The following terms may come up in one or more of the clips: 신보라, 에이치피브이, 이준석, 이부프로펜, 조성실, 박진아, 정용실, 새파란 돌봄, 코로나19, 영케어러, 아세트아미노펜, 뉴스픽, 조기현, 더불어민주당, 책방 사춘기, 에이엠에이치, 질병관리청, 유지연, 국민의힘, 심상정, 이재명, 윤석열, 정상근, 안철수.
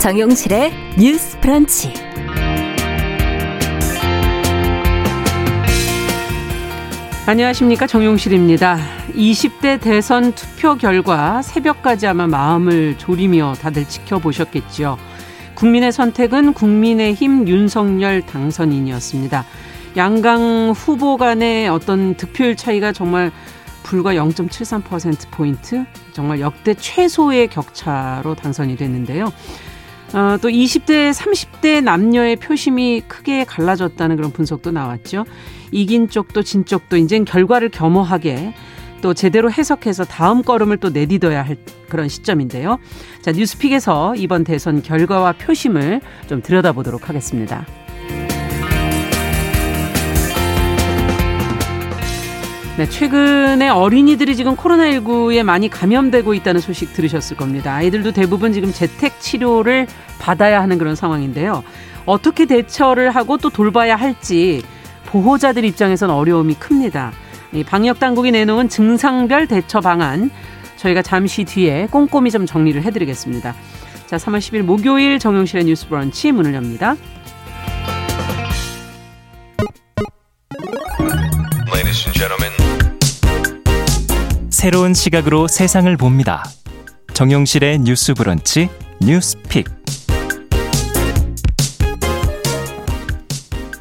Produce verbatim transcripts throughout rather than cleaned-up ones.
정용실의 뉴스 브런치. 안녕하십니까, 정용실입니다. 이십 대 대선 투표 결과 새벽까지 아마 마음을 졸이며 다들 지켜보셨겠죠. 국민의 선택은 국민의힘 윤석열 당선인이었습니다. 양강 후보 간의 어떤 득표율 차이가 정말 불과 영 점 칠삼 퍼센트포인트, 정말 역대 최소의 격차로 당선이 됐는데요. 어, 또 이십 대, 삼십 대 남녀의 표심이 크게 갈라졌다는 그런 분석도 나왔죠. 이긴 쪽도 진 쪽도 이젠 결과를 겸허하게 또 제대로 해석해서 다음 걸음을 또 내딛어야 할 그런 시점인데요. 자, 뉴스픽에서 이번 대선 결과와 표심을 좀 들여다보도록 하겠습니다. 네, 최근에 어린이들이 지금 코로나십구에 많이 감염되고 있다는 소식 들으셨을 겁니다. 아이들도 대부분 지금 재택 치료를 받아야 하는 그런 상황인데요. 어떻게 대처를 하고 또 돌봐야 할지 보호자들 입장에서는 어려움이 큽니다. 방역당국이 내놓은 증상별 대처 방안, 저희가 잠시 뒤에 꼼꼼히 좀 정리를 해드리겠습니다. 자, 삼월 십일 목요일 정용실의 뉴스 브런치 문을 엽니다. Ladies and gentlemen. 새로운 시각으로 세상을 봅니다. 정용실의 뉴스 브런치 뉴스픽.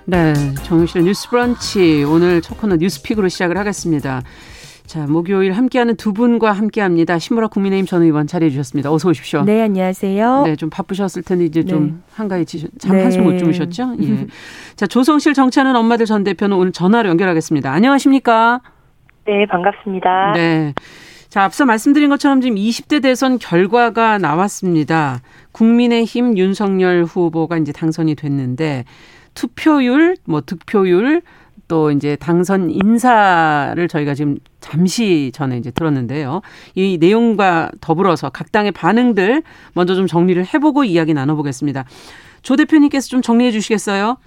네, 정용실의 뉴스 브런치 오늘 첫 코너 뉴스픽으로 시작을 하겠습니다. 자, 목요일 함께하는 두 분과 함께합니다. 신무라 국민의힘 전 의원 자리해 주셨습니다. 어서 오십시오. 네, 안녕하세요. 네, 좀 바쁘셨을 텐데 이제 네. 좀 한가해 지셨, 잠 네. 한숨 못 주무셨죠? 예. 자, 조성실 정치하는 엄마들 전 대표는 오늘 전화로 연결하겠습니다. 안녕하십니까? 네, 반갑습니다. 네. 자, 앞서 말씀드린 것처럼 지금 이십 대 대선 결과가 나왔습니다. 국민의힘 윤석열 후보가 이제 당선이 됐는데 투표율, 뭐 득표율, 또 이제 당선 인사를 저희가 지금 잠시 전에 이제 들었는데요. 이 내용과 더불어서 각 당의 반응들 먼저 좀 정리를 해보고 이야기 나눠보겠습니다. 조 대표님께서 좀 정리해 주시겠어요?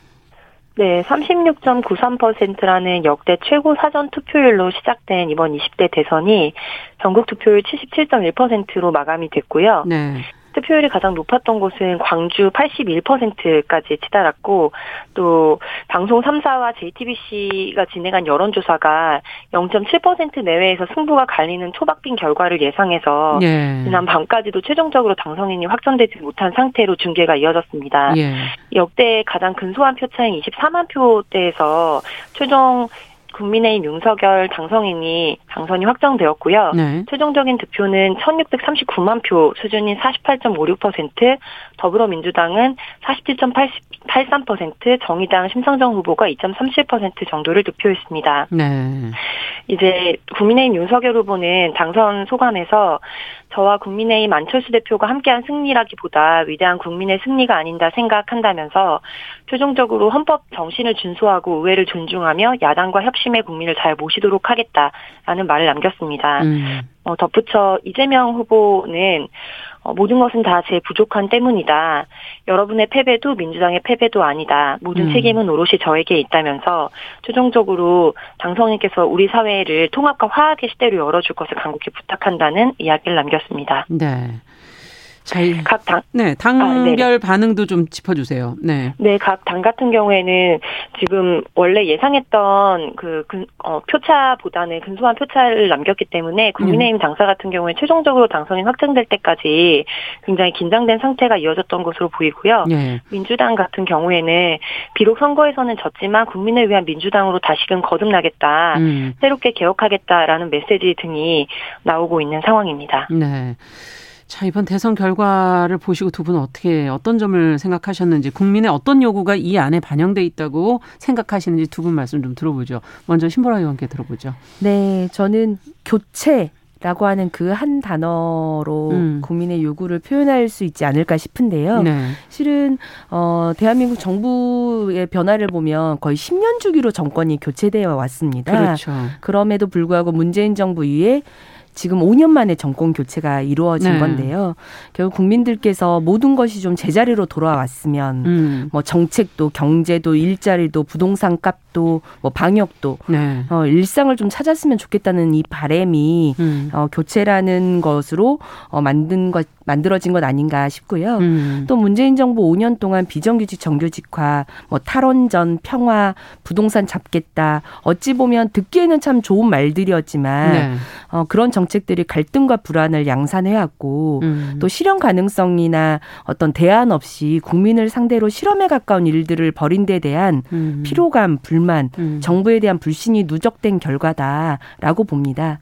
네, 삼십육 점 구삼 퍼센트라는 역대 최고 사전 투표율로 시작된 이번 이십 대 대선이 전국 투표율 칠십칠 점 일 퍼센트로 마감이 됐고요. 네. 투표율이 가장 높았던 곳은 광주 팔십일 퍼센트까지 치달았고, 또 방송 삼사와 제이티비씨가 진행한 여론조사가 영 점 칠 퍼센트 내외에서 승부가 갈리는 초박빙 결과를 예상해서 예. 지난 밤까지도 최종적으로 당선인이 확정되지 못한 상태로 중계가 이어졌습니다. 예. 역대 가장 근소한 표차인 이십사만 표대에서 최종 국민의힘 윤석열 당선인이 당선이 확정되었고요. 네. 최종적인 득표는 천육백삼십구만 표 수준인 사십팔 점 오육 퍼센트, 더불어민주당은 사십칠 점 팔삼 퍼센트, 정의당 심상정 후보가 이 점 삼칠 퍼센트 정도를 득표했습니다. 네. 이제 국민의힘 윤석열 후보는 당선 소감에서 저와 국민의힘 안철수 대표가 함께한 승리라기보다 위대한 국민의 승리가 아닌가 생각한다면서 최종적으로 헌법 정신을 준수하고 의회를 존중하며 야당과 협심의 국민을 잘 모시도록 하겠다라는 말을 남겼습니다. 음. 어, 덧붙여 이재명 후보는 어, 모든 것은 다 제 부족함 때문이다. 여러분의 패배도 민주당의 패배도 아니다. 모든 음. 책임은 오롯이 저에게 있다면서 최종적으로 당선인께서 우리 사회를 통합과 화합의 시대로 열어줄 것을 간곡히 부탁한다는 이야기를 남겼습니다. 네. 각 당, 네, 당별 아, 반응도 좀 짚어주세요. 네, 네, 각 당 같은 경우에는 지금 원래 예상했던 그 근, 어, 표차보다는 근소한 표차를 남겼기 때문에 국민의힘 당사 같은 경우에 최종적으로 당선이 확정될 때까지 굉장히 긴장된 상태가 이어졌던 것으로 보이고요. 네. 민주당 같은 경우에는 비록 선거에서는 졌지만 국민을 위한 민주당으로 다시금 거듭나겠다, 음. 새롭게 개혁하겠다라는 메시지 등이 나오고 있는 상황입니다. 네. 자, 이번 대선 결과를 보시고 두 분은 어떻게, 어떤 점을 생각하셨는지, 국민의 어떤 요구가 이 안에 반영돼 있다고 생각하시는지 두 분 말씀 좀 들어보죠. 먼저 신보라 의원께 들어보죠. 네, 저는 교체라고 하는 그 한 단어로 음. 국민의 요구를 표현할 수 있지 않을까 싶은데요. 네. 실은 어, 대한민국 정부의 변화를 보면 거의 십 년 주기로 정권이 교체되어 왔습니다. 그렇죠. 그럼에도 불구하고 문재인 정부 이후에 지금 오 년 만에 정권 교체가 이루어진 네. 건데요. 결국 국민들께서 모든 것이 좀 제자리로 돌아왔으면 음. 뭐 정책도 경제도 일자리도 부동산 값도 뭐 방역도 네. 어, 일상을 좀 찾았으면 좋겠다는 이 바람이 음. 어, 교체라는 것으로 어, 만든 것 만들어진 것 아닌가 싶고요. 음. 또 문재인 정부 오 년 동안 비정규직 정규직화, 뭐 탈원전, 평화, 부동산 잡겠다. 어찌 보면 듣기에는 참 좋은 말들이었지만 네. 어, 그런 정책들이 갈등과 불안을 양산해왔고 음. 또 실현 가능성이나 어떤 대안 없이 국민을 상대로 실험에 가까운 일들을 벌인 데 대한 음. 피로감, 불만, 음. 정부에 대한 불신이 누적된 결과다라고 봅니다.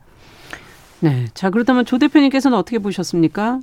네, 자 그렇다면 조 대표님께서는 어떻게 보셨습니까?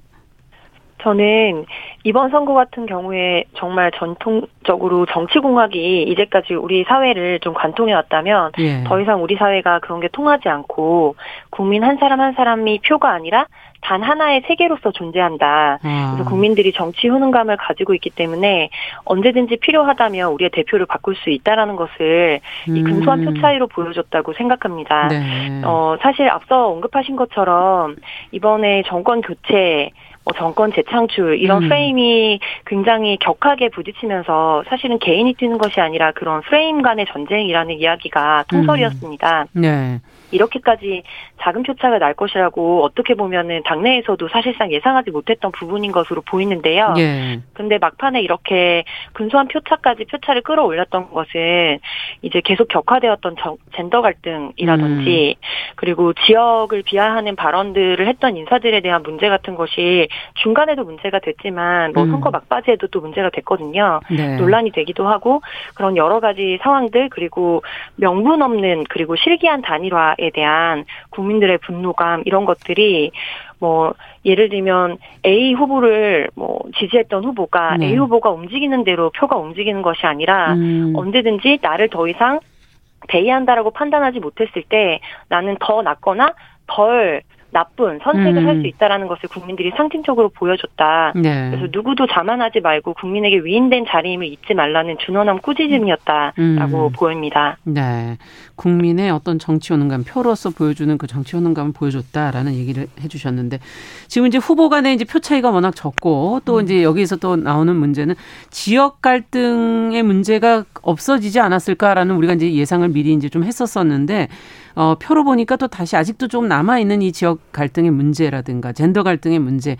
저는 이번 선거 같은 경우에 정말 전통적으로 정치공학이 이제까지 우리 사회를 좀 관통해왔다면 예. 더 이상 우리 사회가 그런 게 통하지 않고 국민 한 사람 한 사람이 표가 아니라 단 하나의 세계로서 존재한다. 아. 그래서 국민들이 정치 효능감을 가지고 있기 때문에 언제든지 필요하다면 우리의 대표를 바꿀 수 있다라는 것을 음. 이 근소한 표 차이로 보여줬다고 생각합니다. 네. 어, 사실 앞서 언급하신 것처럼 이번에 정권 교체, 어, 정권 재창출 이런 음. 프레임이 굉장히 격하게 부딪히면서 사실은 개인이 뛰는 것이 아니라 그런 프레임 간의 전쟁이라는 이야기가 통설이었습니다. 음. 네. 이렇게까지 작은 표차가 날 것이라고 어떻게 보면은 당내에서도 사실상 예상하지 못했던 부분인 것으로 보이는데요. 예. 근데 막판에 이렇게 근소한 표차까지 표차를 끌어올렸던 것은 이제 계속 격화되었던 정, 젠더 갈등이라든지 음. 그리고 지역을 비하하는 발언들을 했던 인사들에 대한 문제 같은 것이 중간에도 문제가 됐지만 뭐 음. 선거 막바지에도 또 문제가 됐거든요. 네. 논란이 되기도 하고 그런 여러 가지 상황들 그리고 명분 없는 그리고 실기한 단일화 에 대한 국민들의 분노감 이런 것들이 뭐 예를 들면 A 후보를 뭐 지지했던 후보가 네. A 후보가 움직이는 대로 표가 움직이는 것이 아니라 음. 언제든지 나를 더 이상 배회한다라고 판단하지 못했을 때 나는 더 낫거나 덜 나쁜 선택을 음. 할 수 있다라는 것을 국민들이 상징적으로 보여줬다. 네. 그래서 누구도 자만하지 말고 국민에게 위임된 자리임을 잊지 말라는 준언함 꾸짖음이었다라고 음. 보입니다. 네, 국민의 어떤 정치 효능감, 표로서 보여주는 그 정치 효능감을 보여줬다라는 얘기를 해주셨는데 지금 이제 후보 간에 이제 표 차이가 워낙 적고 또 음. 이제 여기에서 또 나오는 문제는 지역 갈등의 문제가 없어지지 않았을까라는 우리가 이제 예상을 미리 이제 좀 했었었는데. 어, 표로 보니까 또 다시 아직도 좀 남아있는 이 지역 갈등의 문제라든가 젠더 갈등의 문제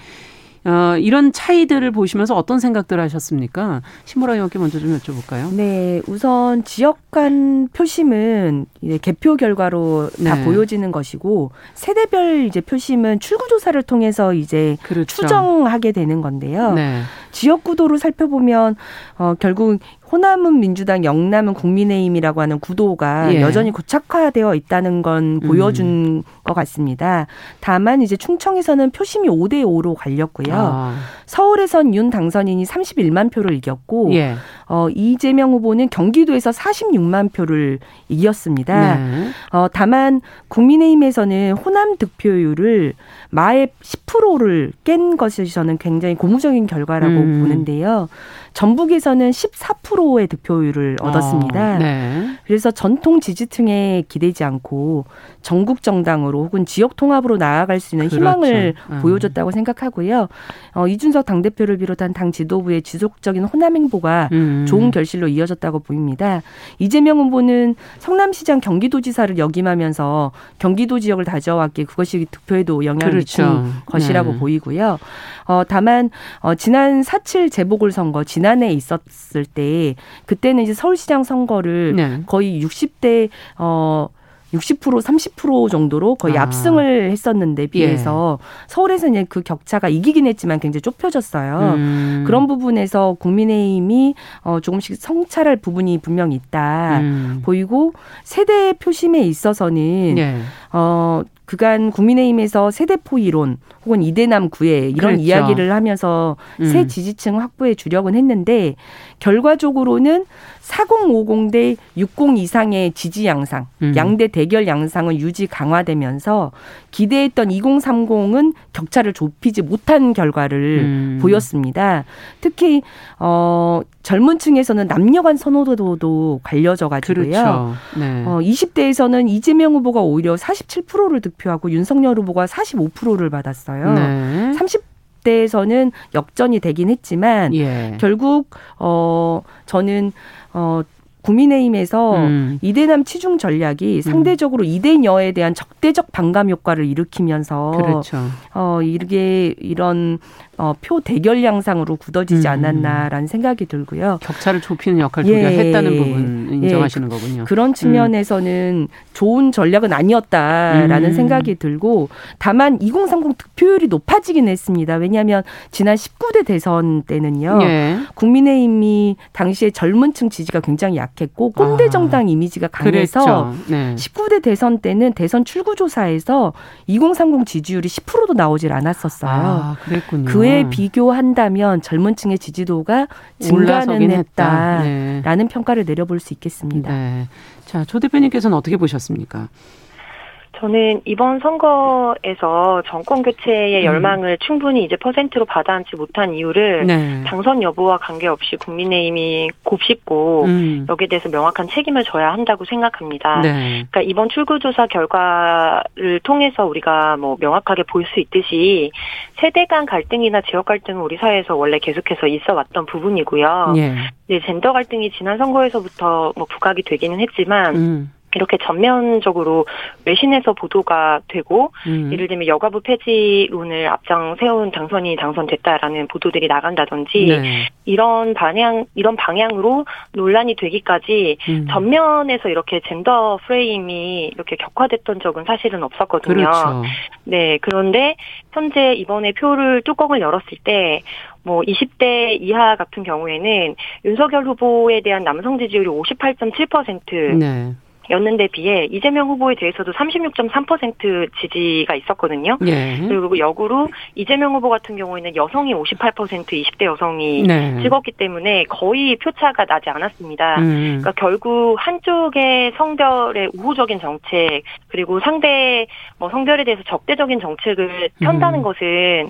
어, 이런 차이들을 보시면서 어떤 생각들을 하셨습니까? 신보라 의원께 먼저 좀 여쭤볼까요? 네. 우선 지역 간 표심은 이제 개표 결과로 다 네. 보여지는 것이고 세대별 이제 표심은 출구조사를 통해서 이제 그렇죠. 추정하게 되는 건데요. 네. 지역구도로 살펴보면 어, 결국 호남은 민주당, 영남은 국민의힘이라고 하는 구도가 예. 여전히 고착화되어 있다는 건 보여준 음. 것 같습니다. 다만 이제 충청에서는 표심이 오 대 오로 갈렸고요. 아. 서울에선 윤 당선인이 삼십일만 표를 이겼고 예. 어, 이재명 후보는 경기도에서 사십육만 표를 이겼습니다. 네. 어, 다만 국민의힘에서는 호남 득표율을 마의 십 퍼센트를 깬 것에서는 굉장히 고무적인 결과라고 음. 보는데요. 전북에서는 십사 퍼센트의 득표율을 어, 얻었습니다. 네. 그래서 전통 지지층에 기대지 않고 전국 정당으로 혹은 지역 통합으로 나아갈 수 있는 그렇죠. 희망을 음. 보여줬다고 생각하고요. 어, 이준석 당대표를 비롯한 당 지도부의 지속적인 호남 행보가 음. 좋은 결실로 이어졌다고 보입니다. 이재명 후보는 성남시장 경기도지사를 역임하면서 경기도 지역을 다져왔기에 그것이 득표에도 영향을 그렇죠. 미친 것이라고 네. 보이고요. 어, 다만 어, 지난 사칠 재보궐선거 지난해 있었을 때 그때는 이제 서울시장 선거를 네. 거의 육십 대 어 육십 퍼센트 삼십 퍼센트 정도로 거의 아. 압승을 했었는데 비해서 예. 서울에서는 그 격차가 이기긴 했지만 굉장히 좁혀졌어요. 음. 그런 부분에서 국민의힘이 조금씩 성찰할 부분이 분명히 있다 음. 보이고 세대 표심에 있어서는 예. 어. 그간 국민의힘에서 세대포 이론 혹은 이대남 구애 이런 그렇죠. 이야기를 하면서 음. 새 지지층 확보에 주력은 했는데 결과적으로는 사십 오십 대 육십 이상의 지지 양상, 음. 양대 대결 양상은 유지 강화되면서 기대했던 이십 삼십은 격차를 좁히지 못한 결과를 음. 보였습니다. 특히 어, 젊은 층에서는 남녀 간 선호도도 갈려져 가지고요. 그렇죠. 네. 어, 이십 대에서는 이재명 후보가 오히려 사십칠 퍼센트를 득표하고 윤석열 후보가 사십오 퍼센트를 받았어요. 네. 삼십 대에서는 역전이 되긴 했지만 예. 결국 어, 저는 어, 국민의힘에서 음. 이대남 치중 전략이 상대적으로 음. 이대녀에 대한 적대적 반감 효과를 일으키면서 그렇죠. 어, 이게 이런 어, 표 대결 양상으로 굳어지지 않았나라는 음. 생각이 들고요. 격차를 좁히는 역할을 우리가 예. 했다는 부분 인정하시는 예. 거군요. 그런 측면에서는 음. 좋은 전략은 아니었다라는 음. 생각이 들고, 다만 이공삼공 득표율이 높아지긴 했습니다. 왜냐하면 지난 십구 대 대선 때는요. 예. 국민의힘이 당시에 젊은 층 지지가 굉장히 약했고 꼰대 아. 정당 이미지가 강해서 네. 십구 대 대선 때는 대선 출구조사에서 이공삼공 지지율이 십 퍼센트도 나오질 않았었어요. 아, 그랬군요. 그 에 비교한다면 젊은 층의 지지도가 증가는 했다라는 했다. 네. 평가를 내려볼 수 있겠습니다. 네. 자, 조 대표님께서는 어떻게 보셨습니까? 저는 이번 선거에서 정권 교체의 음. 열망을 충분히 이제 퍼센트로 받아안지 못한 이유를 네. 당선 여부와 관계없이 국민의힘이 곱씹고 음. 여기에 대해서 명확한 책임을 져야 한다고 생각합니다. 네. 그러니까 이번 출구조사 결과를 통해서 우리가 뭐 명확하게 볼 수 있듯이 세대 간 갈등이나 지역 갈등은 우리 사회에서 원래 계속해서 있어 왔던 부분이고요. 네. 이제 젠더 갈등이 지난 선거에서부터 뭐 부각이 되기는 했지만 음. 이렇게 전면적으로 외신에서 보도가 되고 음. 예를 들면 여가부 폐지론을 앞장 세운 당선이 당선됐다라는 보도들이 나간다든지 네. 이런 방향 이런 방향으로 논란이 되기까지 음. 전면에서 이렇게 젠더 프레임이 이렇게 격화됐던 적은 사실은 없었거든요. 그렇죠. 네, 그런데 현재 이번에 표를 뚜껑을 열었을 때 뭐 이십 대 이하 같은 경우에는 윤석열 후보에 대한 남성 지지율이 오십팔 점 칠 퍼센트 네. 였는데 비해 이재명 후보에 대해서도 삼십육 점 삼 퍼센트 지지가 있었거든요. 네. 그리고 역으로 이재명 후보 같은 경우에는 여성이 오십팔 퍼센트 이십 대 여성이 네. 찍었기 때문에 거의 표차가 나지 않았습니다. 음. 그러니까 결국 한쪽의 성별의 우호적인 정책 그리고 상대 뭐 성별에 대해서 적대적인 정책을 편다는 음. 것은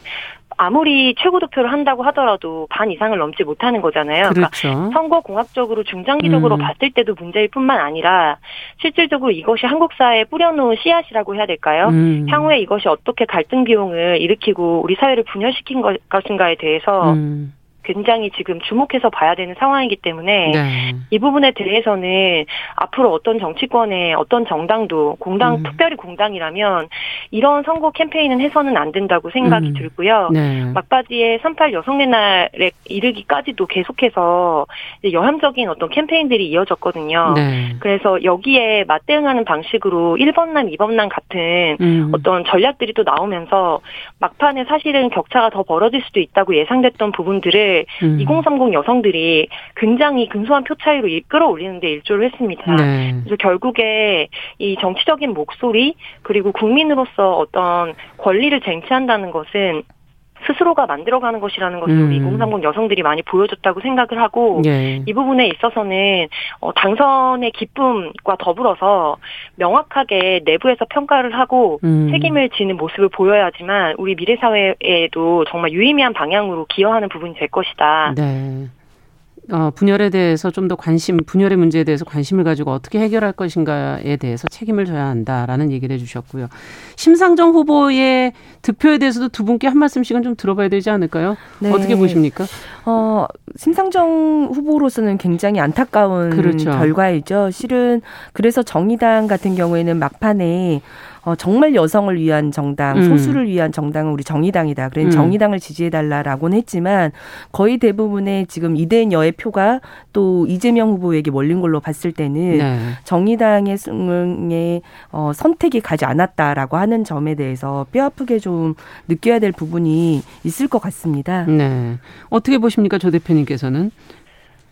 아무리 최고 득표를 한다고 하더라도 반 이상을 넘지 못하는 거잖아요. 그렇죠. 그러니까 선거 공학적으로 중장기적으로 음. 봤을 때도 문제일 뿐만 아니라 실질적으로 이것이 한국 사회에 뿌려놓은 씨앗이라고 해야 될까요? 음. 향후에 이것이 어떻게 갈등 비용을 일으키고 우리 사회를 분열시킨 것인가에 대해서 음. 굉장히 지금 주목해서 봐야 되는 상황이기 때문에 네. 이 부분에 대해서는 앞으로 어떤 정치권의 어떤 정당도 공당 음. 특별히 공당이라면 이런 선거 캠페인은 해서는 안 된다고 생각이 음. 들고요. 네. 막바지에 삼팔 여성의 날에 이르기까지도 계속해서 이제 여혐적인 어떤 캠페인들이 이어졌거든요. 네. 그래서 여기에 맞대응하는 방식으로 일 번남, 이 번남 같은 음. 어떤 전략들이 또 나오면서 막판에 사실은 격차가 더 벌어질 수도 있다고 예상됐던 부분들을 음. 이공삼공 여성들이 굉장히 근소한 표 차이로 끌어올리는 데 일조를 했습니다. 네. 그래서 결국에 이 정치적인 목소리 그리고 국민으로서 어떤 권리를 쟁취한다는 것은 스스로가 만들어가는 것이라는 것을 음. 이공삼공 여성들이 많이 보여줬다고 생각을 하고 예. 이 부분에 있어서는 당선의 기쁨과 더불어서 명확하게 내부에서 평가를 하고 음. 책임을 지는 모습을 보여야지만 우리 미래 사회에도 정말 유의미한 방향으로 기여하는 부분이 될 것이다. 네. 어, 분열에 대해서 좀 더 관심, 분열의 문제에 대해서 관심을 가지고 어떻게 해결할 것인가에 대해서 책임을 져야 한다라는 얘기를 해주셨고요. 심상정 후보의 득표에 대해서도 두 분께 한 말씀씩은 좀 들어봐야 되지 않을까요? 네. 어떻게 보십니까? 어, 심상정 후보로서는 굉장히 안타까운 그렇죠. 결과이죠. 실은 그래서 정의당 같은 경우에는 막판에 어, 정말 여성을 위한 정당, 음. 소수를 위한 정당은 우리 정의당이다. 그래서 음. 정의당을 지지해달라라고는 했지만 거의 대부분의 지금 이대인 여의 표가 또 이재명 후보에게 몰린 걸로 봤을 때는 네. 정의당의 어, 선택이 가지 않았다라고 하는 점에 대해서 뼈아프게 좀 느껴야 될 부분이 있을 것 같습니다. 네. 어떻게 보십니까, 조 대표님께서는?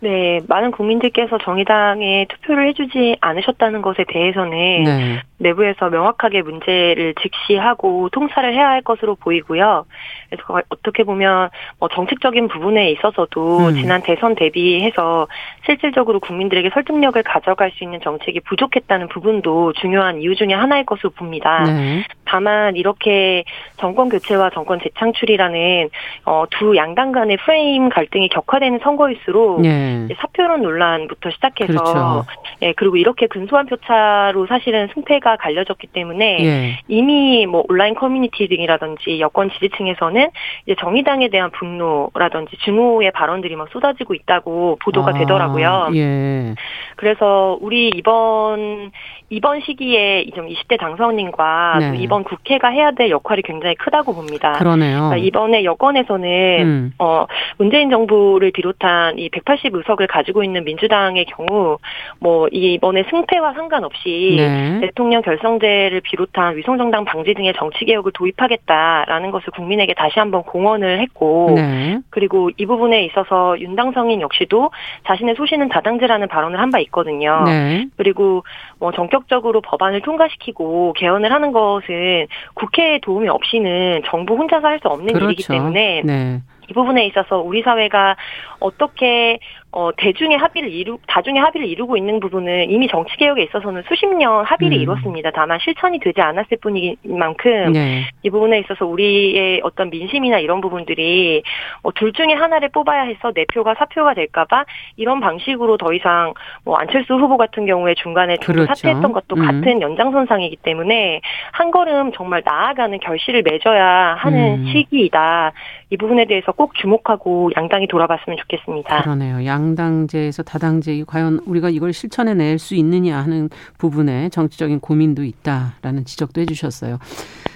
네, 많은 국민들께서 정의당에 투표를 해주지 않으셨다는 것에 대해서는 네. 내부에서 명확하게 문제를 직시하고 통찰을 해야 할 것으로 보이고요. 그래서 어떻게 보면 뭐 정책적인 부분에 있어서도 음. 지난 대선 대비해서 실질적으로 국민들에게 설득력을 가져갈 수 있는 정책이 부족했다는 부분도 중요한 이유 중에 하나일 것으로 봅니다. 네. 다만 이렇게 정권 교체와 정권 재창출이라는 어, 두 양당 간의 프레임 갈등이 격화되는 선거일수록 네. 사표론 논란부터 시작해서 그렇죠. 예, 그리고 이렇게 근소한 표차로 사실은 승패가 갈려졌기 때문에 예. 이미 뭐 온라인 커뮤니티 등이라든지 여권 지지층에서는 이제 정의당에 대한 분노라든지 증오의 발언들이 막 쏟아지고 있다고 보도가 아, 되더라고요. 예. 그래서 우리 이번 이번 시기에 좀 이십 대 당선인과 네. 또 이번 이번 국회가 해야 될 역할이 굉장히 크다고 봅니다. 그러네요. 그러니까 이번에 여권에서는 음. 어, 문재인 정부를 비롯한 이 백팔십 의석을 가지고 있는 민주당의 경우 뭐 이번에 승패와 상관없이 네. 대통령 결성제를 비롯한 위성정당 방지 등의 정치개혁을 도입하겠다라는 것을 국민에게 다시 한번 공언을 했고 네. 그리고 이 부분에 있어서 윤당성인 역시도 자신의 소신은 다당제라는 발언을 한 바 있거든요. 네. 그리고 뭐 전격적으로 법안을 통과시키고 개헌을 하는 것은 국회의 도움이 없이는 정부 혼자서 할 수 없는 그렇죠. 일이기 때문에 네. 이 부분에 있어서 우리 사회가 어떻게 어, 대중의 합의를 이루, 다중의 합의를 이루고 있는 부분은 이미 정치개혁에 있어서는 수십 년 합의를 음. 이뤘습니다. 다만 실천이 되지 않았을 뿐인 만큼 네. 이 부분에 있어서 우리의 어떤 민심이나 이런 부분들이 어, 둘 중에 하나를 뽑아야 해서 내 표가 사표가 될까봐 이런 방식으로 더 이상 뭐 안철수 후보 같은 경우에 중간에 그렇죠. 사퇴했던 것도 음. 같은 연장선상이기 때문에 한 걸음 정말 나아가는 결실을 맺어야 하는 음. 시기이다. 이 부분에 대해서 꼭 주목하고 양당이 돌아봤으면 좋겠습니다. 그러네요. 양당제에서 다당제 과연 우리가 이걸 실천해낼 수 있느냐 하는 부분에 정치적인 고민도 있다라는 지적도 해주셨어요.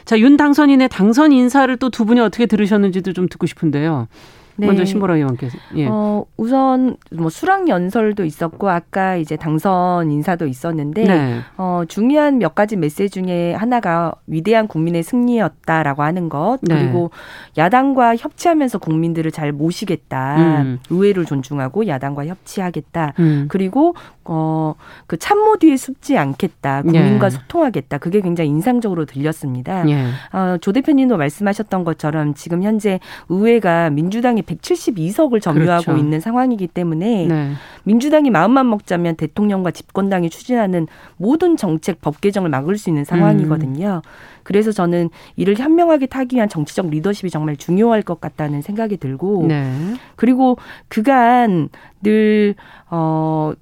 자, 윤 당선인의 당선 인사를 또 두 분이 어떻게 들으셨는지도 좀 듣고 싶은데요. 네. 먼저 신보라 의원께서. 예. 어, 우선 뭐 수락 연설도 있었고 아까 이제 당선 인사도 있었는데 네. 어, 중요한 몇 가지 메시지 중에 하나가 위대한 국민의 승리였다라고 하는 것 그리고 네. 야당과 협치하면서 국민들을 잘 모시겠다. 음. 의회를 존중하고 야당과 협치하겠다. 음. 그리고 어, 그 참모 뒤에 숨지 않겠다. 국민과 예. 소통하겠다. 그게 굉장히 인상적으로 들렸습니다. 예. 어, 조 대표님도 말씀하셨던 것처럼 지금 현재 의회가 민주당이 백칠십이 석을 점유하고 그렇죠. 있는 상황이기 때문에 네. 민주당이 마음만 먹자면 대통령과 집권당이 추진하는 모든 정책, 법 개정을 막을 수 있는 상황이거든요. 음. 그래서 저는 이를 현명하게 타기 위한 정치적 리더십이 정말 중요할 것 같다는 생각이 들고 네. 그리고 그간 늘 어,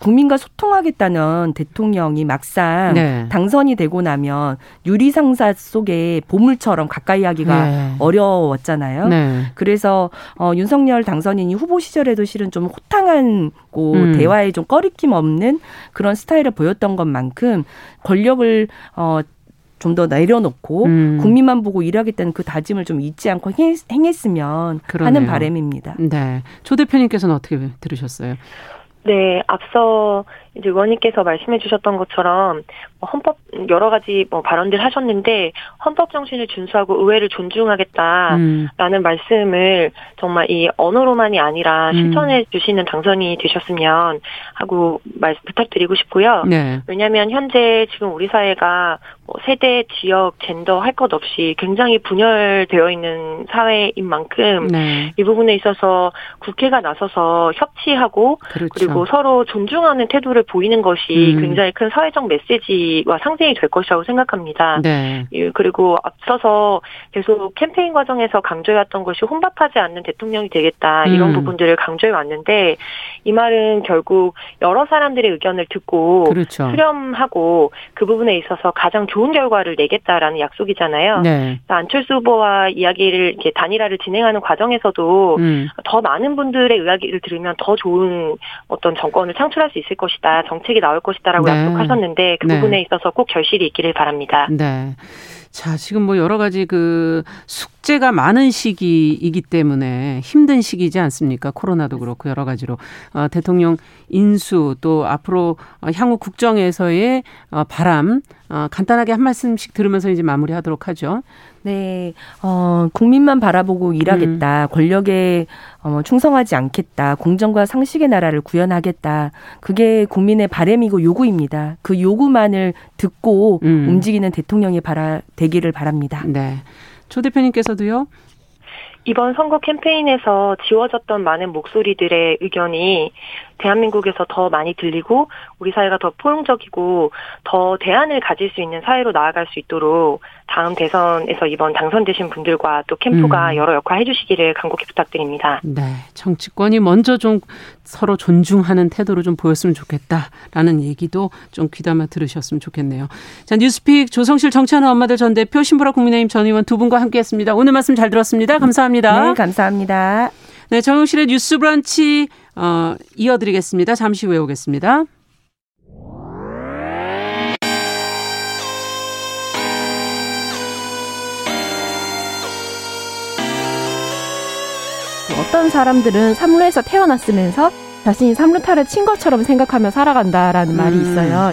국민과 소통하겠다는 대통령이 막상 네. 당선이 되고 나면 유리상사 속에 보물처럼 가까이 하기가 네. 어려웠잖아요. 네. 그래서 어, 윤석열 당선인이 후보 시절에도 실은 좀 호탕한 고 음. 대화에 좀 꺼리낌 없는 그런 스타일을 보였던 것만큼 권력을 어, 좀 더 내려놓고 음. 국민만 보고 일하겠다는 그 다짐을 좀 잊지 않고 행, 행했으면 그러네요. 하는 바람입니다. 네. 조 대표님께서는 어떻게 들으셨어요? 네, 앞서 이제 의원님께서 말씀해 주셨던 것처럼 헌법 여러 가지 뭐 발언들 하셨는데 헌법 정신을 준수하고 의회를 존중하겠다라는 음. 말씀을 정말 이 언어로만이 아니라 실천해 음. 주시는 당선이 되셨으면 하고 말씀 부탁드리고 싶고요. 네. 왜냐하면 현재 지금 우리 사회가 뭐 세대, 지역, 젠더 할 것 없이 굉장히 분열되어 있는 사회인 만큼 네. 이 부분에 있어서 국회가 나서서 협치하고 그렇죠. 그리고 서로 존중하는 태도를 보이는 것이 음. 굉장히 큰 사회적 메시지와 상징이 될 것이라고 생각합니다. 네. 그리고 앞서서 계속 캠페인 과정에서 강조해왔던 것이 혼밥하지 않는 대통령이 되겠다 이런 음. 부분들을 강조해왔는데 이 말은 결국 여러 사람들의 의견을 듣고 그렇죠. 수렴하고 그 부분에 있어서 가장 좋은 결과를 내겠다라는 약속이잖아요. 네. 안철수 후보와 이야기를 이렇게 단일화를 진행하는 과정에서도 음. 더 많은 분들의 이야기를 들으면 더 좋은 어떤 정권을 창출할 수 있을 것이다. 정책이 나올 것이다라고 네. 약속하셨는데 그 네. 부분에 있어서 꼭 결실이 있기를 바랍니다. 네. 자, 지금 뭐 여러 가지 그 숙제가 많은 시기이기 때문에 힘든 시기지 않습니까? 코로나도 그렇고 여러 가지로 어, 대통령 인수 또 앞으로 향후 국정에서의 어, 바람 어, 간단하게 한 말씀씩 들으면서 이제 마무리하도록 하죠. 네, 어, 국민만 바라보고 일하겠다. 음. 권력에 어, 충성하지 않겠다. 공정과 상식의 나라를 구현하겠다. 그게 국민의 바람이고 요구입니다. 그 요구만을 듣고 음. 움직이는 대통령이 바라. 되기를 바랍니다. 네. 조 대표님께서도요. 이번 선거 캠페인에서 지워졌던 많은 목소리들의 의견이 대한민국에서 더 많이 들리고 우리 사회가 더 포용적이고 더 대안을 가질 수 있는 사회로 나아갈 수 있도록 다음 대선에서 이번 당선되신 분들과 또 캠프가 음. 여러 역할 해주시기를 간곡히 부탁드립니다. 네. 정치권이 먼저 좀 서로 존중하는 태도로 좀 보였으면 좋겠다라는 얘기도 좀 귀담아 들으셨으면 좋겠네요. 자, 뉴스픽 조성실 정치하는 엄마들 전 대표 신보라 국민의힘 전 의원 두 분과 함께했습니다. 오늘 말씀 잘 들었습니다. 감사합니다. 네, 감사합니다. 네, 정용실의 뉴스 브런치 어, 이어드리겠습니다. 잠시 후에 오겠습니다. 어떤 사람들은 삼루에서 태어났으면서 자신이 삼루타를 친 것처럼 생각하며 살아간다라는 음. 말이 있어요.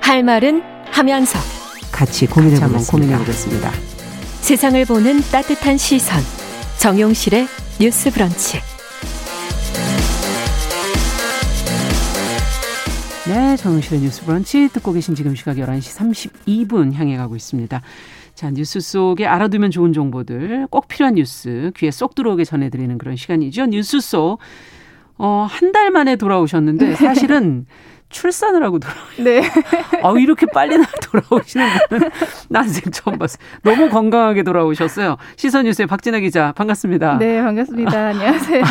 할 말은 하면서 같이 고민해보면 고민해보겠습니다. 세상을 보는 따뜻한 시선. 정용실의 뉴스 브런치. 네, 정용실의 뉴스 브런치 듣고 계신 지금 시각 열한 시 삼십이 분 향해 가고 있습니다. 자, 뉴스 속에 알아두면 좋은 정보들, 꼭 필요한 뉴스 귀에 쏙 들어오게 전해드리는 그런 시간이죠. 뉴스 속. 어, 한 달 만에 돌아오셨는데 사실은 출산을 하고 돌아오셨어요. 네. 아, 이렇게 빨리 돌아오시는 분은 난생 처음 봤어요. 너무 건강하게 돌아오셨어요. 시선뉴스의 박진아 기자, 반갑습니다. 네, 반갑습니다. 안녕하세요.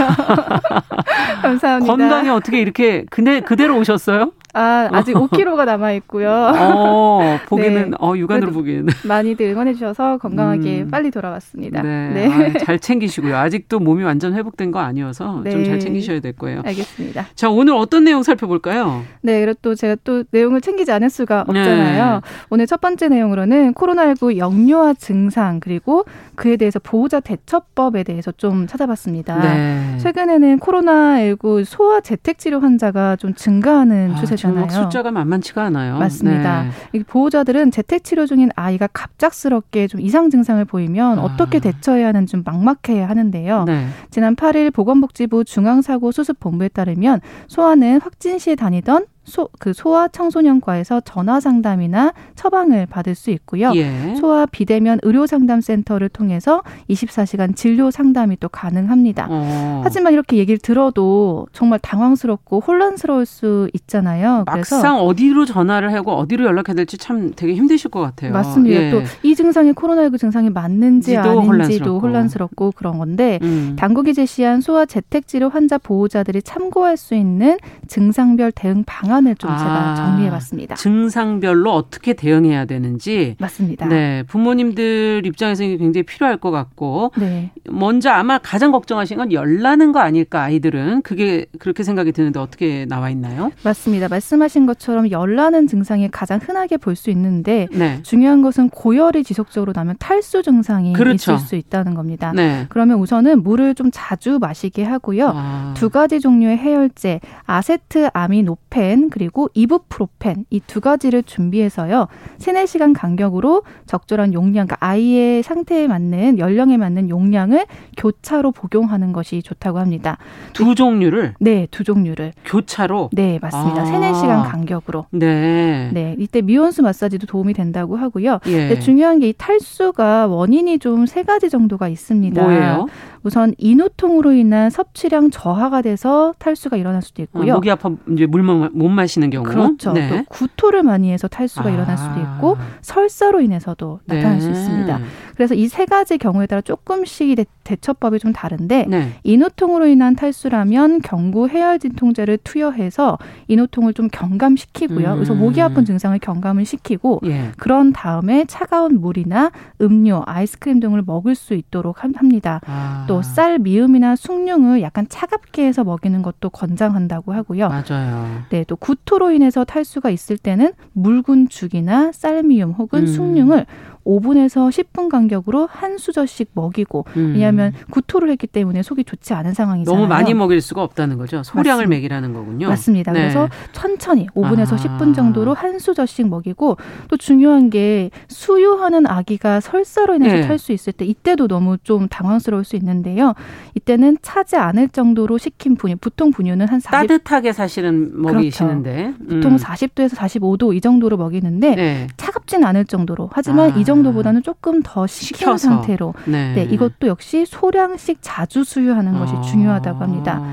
감사합니다. 건강이 어떻게 이렇게 그대, 그대로 오셨어요? 아, 아직 오 킬로그램가 남아있고요. 어, 보기는, 네. 어, 육안으로 보기는. 많이들 응원해주셔서 건강하게 음, 빨리 돌아왔습니다. 네. 네. 아이, 잘 챙기시고요. 아직도 몸이 완전 회복된 거 아니어서 네. 좀 잘 챙기셔야 될 거예요. 알겠습니다. 자, 오늘 어떤 내용 살펴볼까요? 네, 그리고 또 제가 또 내용을 챙기지 않을 수가 없잖아요. 네. 오늘 첫 번째 내용으로는 코로나십구 역류와 증상, 그리고 그에 대해서 보호자 대처법에 대해서 좀 찾아봤습니다. 네. 최근에는 코로나십구 소아 재택치료 환자가 좀 증가하는 아, 추세죠. 막 숫자가 만만치가 않아요. 맞습니다. 네. 보호자들은 재택치료 중인 아이가 갑작스럽게 좀 이상 증상을 보이면 아. 어떻게 대처해야 하는지 좀 막막해야 하는데요. 네. 지난 팔 일 보건복지부 중앙사고수습본부에 따르면 소아는 확진 시 다니던 소, 그 소아 청소년과에서 전화 상담이나 처방을 받을 수 있고요. 예. 소아 비대면 의료 상담센터를 통해서 이십사 시간 진료 상담이 또 가능합니다. 어. 하지만 이렇게 얘기를 들어도 정말 당황스럽고 혼란스러울 수 있잖아요. 막상 그래서 어디로 전화를 하고 어디로 연락해야 될지 참 되게 힘드실 것 같아요. 맞습니다. 예. 또 이 증상이 코로나십구 증상이 맞는지 아닌지도 혼란스럽고. 혼란스럽고 그런 건데 음. 당국이 제시한 소아 재택치료 환자 보호자들이 참고할 수 있는 증상별 대응 방안 을 좀 제가 아, 정리해봤습니다. 증상별로 어떻게 대응해야 되는지. 맞습니다. 네, 부모님들 입장에서 굉장히 필요할 것 같고 네. 먼저 아마 가장 걱정하신 건 열나는 거 아닐까, 아이들은. 그게 그렇게 생각이 드는데 어떻게 나와 있나요? 맞습니다. 말씀하신 것처럼 열나는 증상이 가장 흔하게 볼 수 있는데 네. 중요한 것은 고열이 지속적으로 나면 탈수 증상이 그렇죠. 있을 수 있다는 겁니다. 네. 그러면 우선은 물을 좀 자주 마시게 하고요. 아. 두 가지 종류의 해열제, 아세트아미노펜 그리고 이부프로펜, 이 두 가지를 준비해서요. 세네 시간 간격으로 적절한 용량, 그러니까 아이의 상태에 맞는, 연령에 맞는 용량을 교차로 복용하는 것이 좋다고 합니다. 두 종류를? 네, 두 종류를. 교차로? 네, 맞습니다. 아. 세네 시간 간격으로. 네. 네, 이때 미온수 마사지도 도움이 된다고 하고요. 예. 근데 중요한 게 이 탈수가 원인이 좀 세 가지 정도가 있습니다. 뭐예요? 우선 인후통으로 인한 섭취량 저하가 돼서 탈수가 일어날 수도 있고요. 아, 목이 아파 이제 물 못 마시는 경우. 그렇죠. 네. 또 구토를 많이 해서 탈수가 아. 일어날 수도 있고 설사로 인해서도 나타날 네. 수 있습니다. 그래서 이 세 가지 경우에 따라 조금씩 대, 대처법이 좀 다른데 네. 인후통으로 인한 탈수라면 경구 해열 진통제를 투여해서 인후통을 좀 경감시키고요. 음. 그래서 목이 아픈 증상을 경감을 시키고 예. 그런 다음에 차가운 물이나 음료, 아이스크림 등을 먹을 수 있도록 합니다. 아. 또 쌀 미음이나 숭늉을 약간 차갑게 해서 먹이는 것도 권장한다고 하고요. 맞아요. 네, 또 구토로 인해서 탈수가 있을 때는 묽은 죽이나 쌀미음 혹은 음. 숭늉을 오 분에서 십 분 간격으로 한 수저씩 먹이고 음. 왜냐하면 구토를 했기 때문에 속이 좋지 않은 상황이잖아요. 너무 많이 먹일 수가 없다는 거죠. 소량을 맞습니다. 먹이라는 거군요. 맞습니다. 네. 그래서 천천히 오 분에서 아. 십 분 정도로 한 수저씩 먹이고 또 중요한 게 수유하는 아기가 설사로 인해서 네. 탈수 있을 때 이때도 너무 좀 당황스러울 수 있는데요. 이때는 차지 않을 정도로 식힌 분유, 보통 분유는 한 사십... 따뜻하게 사실은 먹이시는데 그렇죠. 음. 보통 사십 도에서 사십오 도 이 정도로 먹이는데 네. 차갑진 않을 정도로 하지만 아. 이 정도보다는 조금 더 식힌 상태로 네. 네, 이것도 역시 소량씩 자주 수유하는 것이 어. 중요하다고 합니다.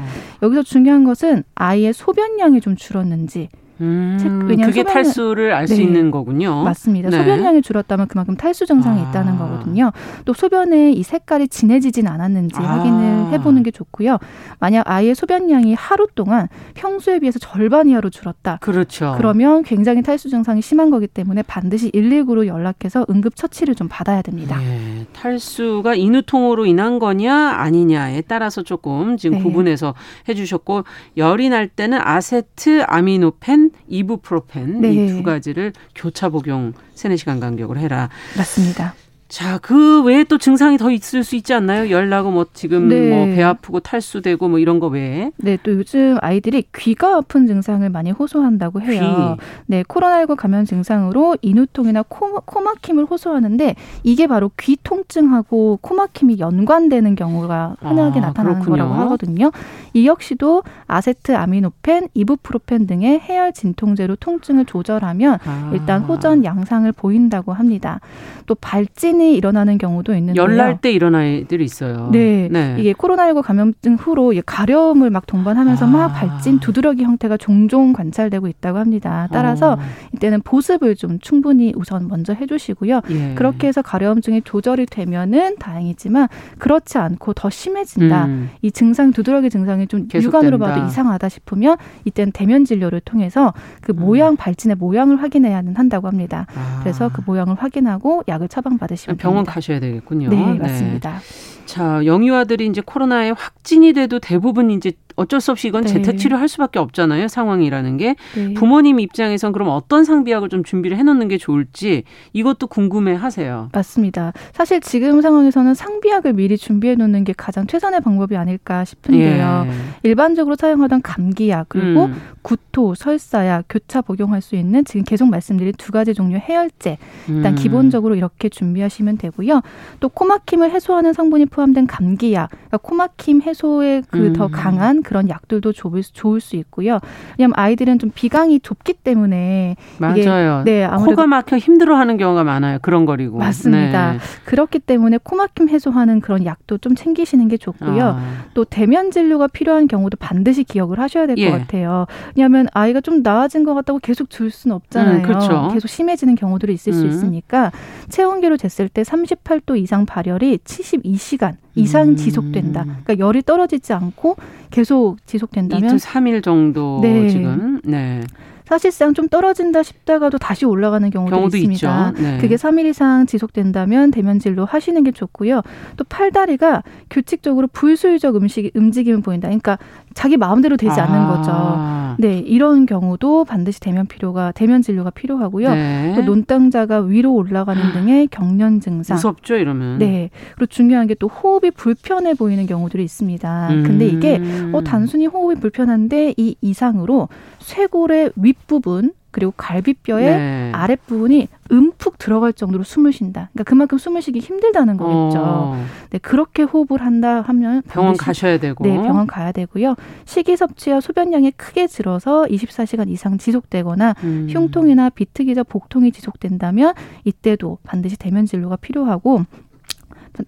여기서 중요한 것은 아이의 소변량이 좀 줄었는지 음, 책, 왜냐하면 그게 소변, 탈수를 알 수 네, 있는 거군요. 맞습니다. 네. 소변량이 줄었다면 그만큼 탈수 증상이 아. 있다는 거거든요. 또 소변의 이 색깔이 진해지진 않았는지 아. 확인을 해보는 게 좋고요. 만약 아이의 소변량이 하루 동안 평소에 비해서 절반 이하로 줄었다. 그렇죠. 그러면 굉장히 탈수 증상이 심한 거기 때문에 반드시 일일구로 연락해서 응급처치를 좀 받아야 됩니다. 네. 탈수가 인후통으로 인한 거냐 아니냐에 따라서 조금 지금 네. 구분해서 해주셨고, 열이 날 때는 아세트, 아미노펜, 이부프로펜 네. 이 두 가지를 교차 복용 세네 시간 간격으로 해라. 맞습니다. 자, 그 외에 또 증상이 더 있을 수 있지 않나요? 열 나고 뭐 지금 네. 뭐 배 아프고 탈수되고 뭐 이런 거 외에. 네, 또 요즘 아이들이 귀가 아픈 증상을 많이 호소한다고 해요. 귀. 네, 코로나십구 감염 증상으로 인후통이나 코, 코막힘을 호소하는데 이게 바로 귀 통증하고 코막힘이 연관되는 경우가 흔하게 아, 나타나는 그렇군요. 거라고 하거든요. 이 역시도 아세트, 아미노펜, 이부프로펜 등의 해열 진통제로 통증을 조절하면 아. 일단 호전 양상을 보인다고 합니다. 또 발진 일어나는 경우도 있는데요. 열 날 때 일어나는 애들이 있어요. 네. 네. 이게 코로나십구 감염증 후로 가려움을 막 동반하면서 아. 막 발진, 두드러기 형태가 종종 관찰되고 있다고 합니다. 따라서 어. 이때는 보습을 좀 충분히 우선 먼저 해주시고요. 예. 그렇게 해서 가려움증이 조절이 되면은 다행이지만 그렇지 않고 더 심해진다. 음. 이 증상, 두드러기 증상이 좀 육안으로 된다. 봐도 이상하다 싶으면 이때는 대면 진료를 통해서 그 음. 모양, 발진의 모양을 확인해야 한다고 합니다. 아. 그래서 그 모양을 확인하고 약을 처방받으시면 병원 됩니다. 가셔야 되겠군요. 네, 맞습니다. 네. 자, 영유아들이 이제 코로나에 확진이 돼도 대부분 이제 어쩔 수 없이 이건 네. 재택치료할 수밖에 없잖아요. 상황이라는 게. 네. 부모님 입장에선 그럼 어떤 상비약을 좀 준비를 해놓는 게 좋을지 이것도 궁금해하세요. 맞습니다. 사실 지금 상황에서는 상비약을 미리 준비해놓는 게 가장 최선의 방법이 아닐까 싶은데요. 예. 일반적으로 사용하던 감기약 그리고 음. 구토, 설사약, 교차 복용할 수 있는 지금 계속 말씀드린 두 가지 종류 해열제 일단 음. 기본적으로 이렇게 준비하시면 되고요. 또 코막힘을 해소하는 성분이 포함된 감기약, 그러니까 코막힘 해소에 그 더 음. 강한 그런 약들도 좋을 수, 좋을 수 있고요. 왜냐하면 아이들은 좀 비강이 좁기 때문에 맞아요. 이게, 네, 아무래도 코가 막혀 힘들어하는 경우가 많아요. 그런 거리고. 맞습니다. 네. 그렇기 때문에 코막힘 해소하는 그런 약도 좀 챙기시는 게 좋고요. 아. 또 대면 진료가 필요한 경우도 반드시 기억을 하셔야 될 것 예. 같아요. 왜냐하면 아이가 좀 나아진 것 같다고 계속 줄 수는 없잖아요. 음, 그렇죠. 계속 심해지는 경우들이 있을 음. 수 있으니까 체온계로 쟀을 때 삼십팔 도 이상 발열이 칠십이 시간 이상 지속된다. 그러니까 열이 떨어지지 않고 계속 지속된다면 이틀 삼일 정도 네. 지금. 네. 사실상 좀 떨어진다 싶다가도 다시 올라가는 경우도, 경우도 있습니다. 네. 그게 삼 일 이상 지속된다면 대면 진료 하시는 게 좋고요. 또 팔다리가 규칙적으로 불수의적 음식, 움직임을 보인다. 그러니까 자기 마음대로 되지 아. 않는 거죠. 네, 이런 경우도 반드시 대면 필요가 대면 진료가 필요하고요. 네. 또 논땅자가 위로 올라가는 등의 경련 증상. 무섭죠, 이러면. 네. 그리고 중요한 게 또 호흡이 불편해 보이는 경우들이 있습니다. 음. 근데 이게 어, 단순히 호흡이 불편한데 이 이상으로 쇄골의 윗 부분 그리고 갈비뼈의 네. 아랫부분이 움푹 들어갈 정도로 숨을 쉰다. 그러니까 그만큼 숨을 쉬기 힘들다는 거겠죠. 어. 네, 그렇게 호흡을 한다 하면 병원 가셔야 되고. 네, 병원 가야 되고요. 식이 섭취와 소변량이 크게 줄어서 이십사 시간 이상 지속되거나 음. 흉통이나 비특이적 복통이 지속된다면 이때도 반드시 대면 진료가 필요하고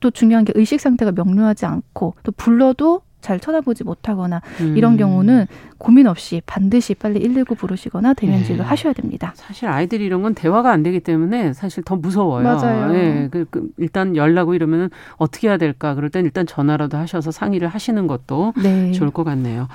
또 중요한 게 의식 상태가 명료하지 않고 또 불러도 잘 쳐다보지 못하거나 음. 이런 경우는 고민 없이 반드시 빨리 일일구 부르시거나 대면 진료 네. 하셔야 됩니다. 사실 아이들이 이런 건 대화가 안 되기 때문에 사실 더 무서워요. 맞아요. 네, 그, 그 일단 열나고 이러면 어떻게 해야 될까? 그럴 땐 일단 전화라도 하셔서 상의를 하시는 것도 네. 좋을 것 같네요.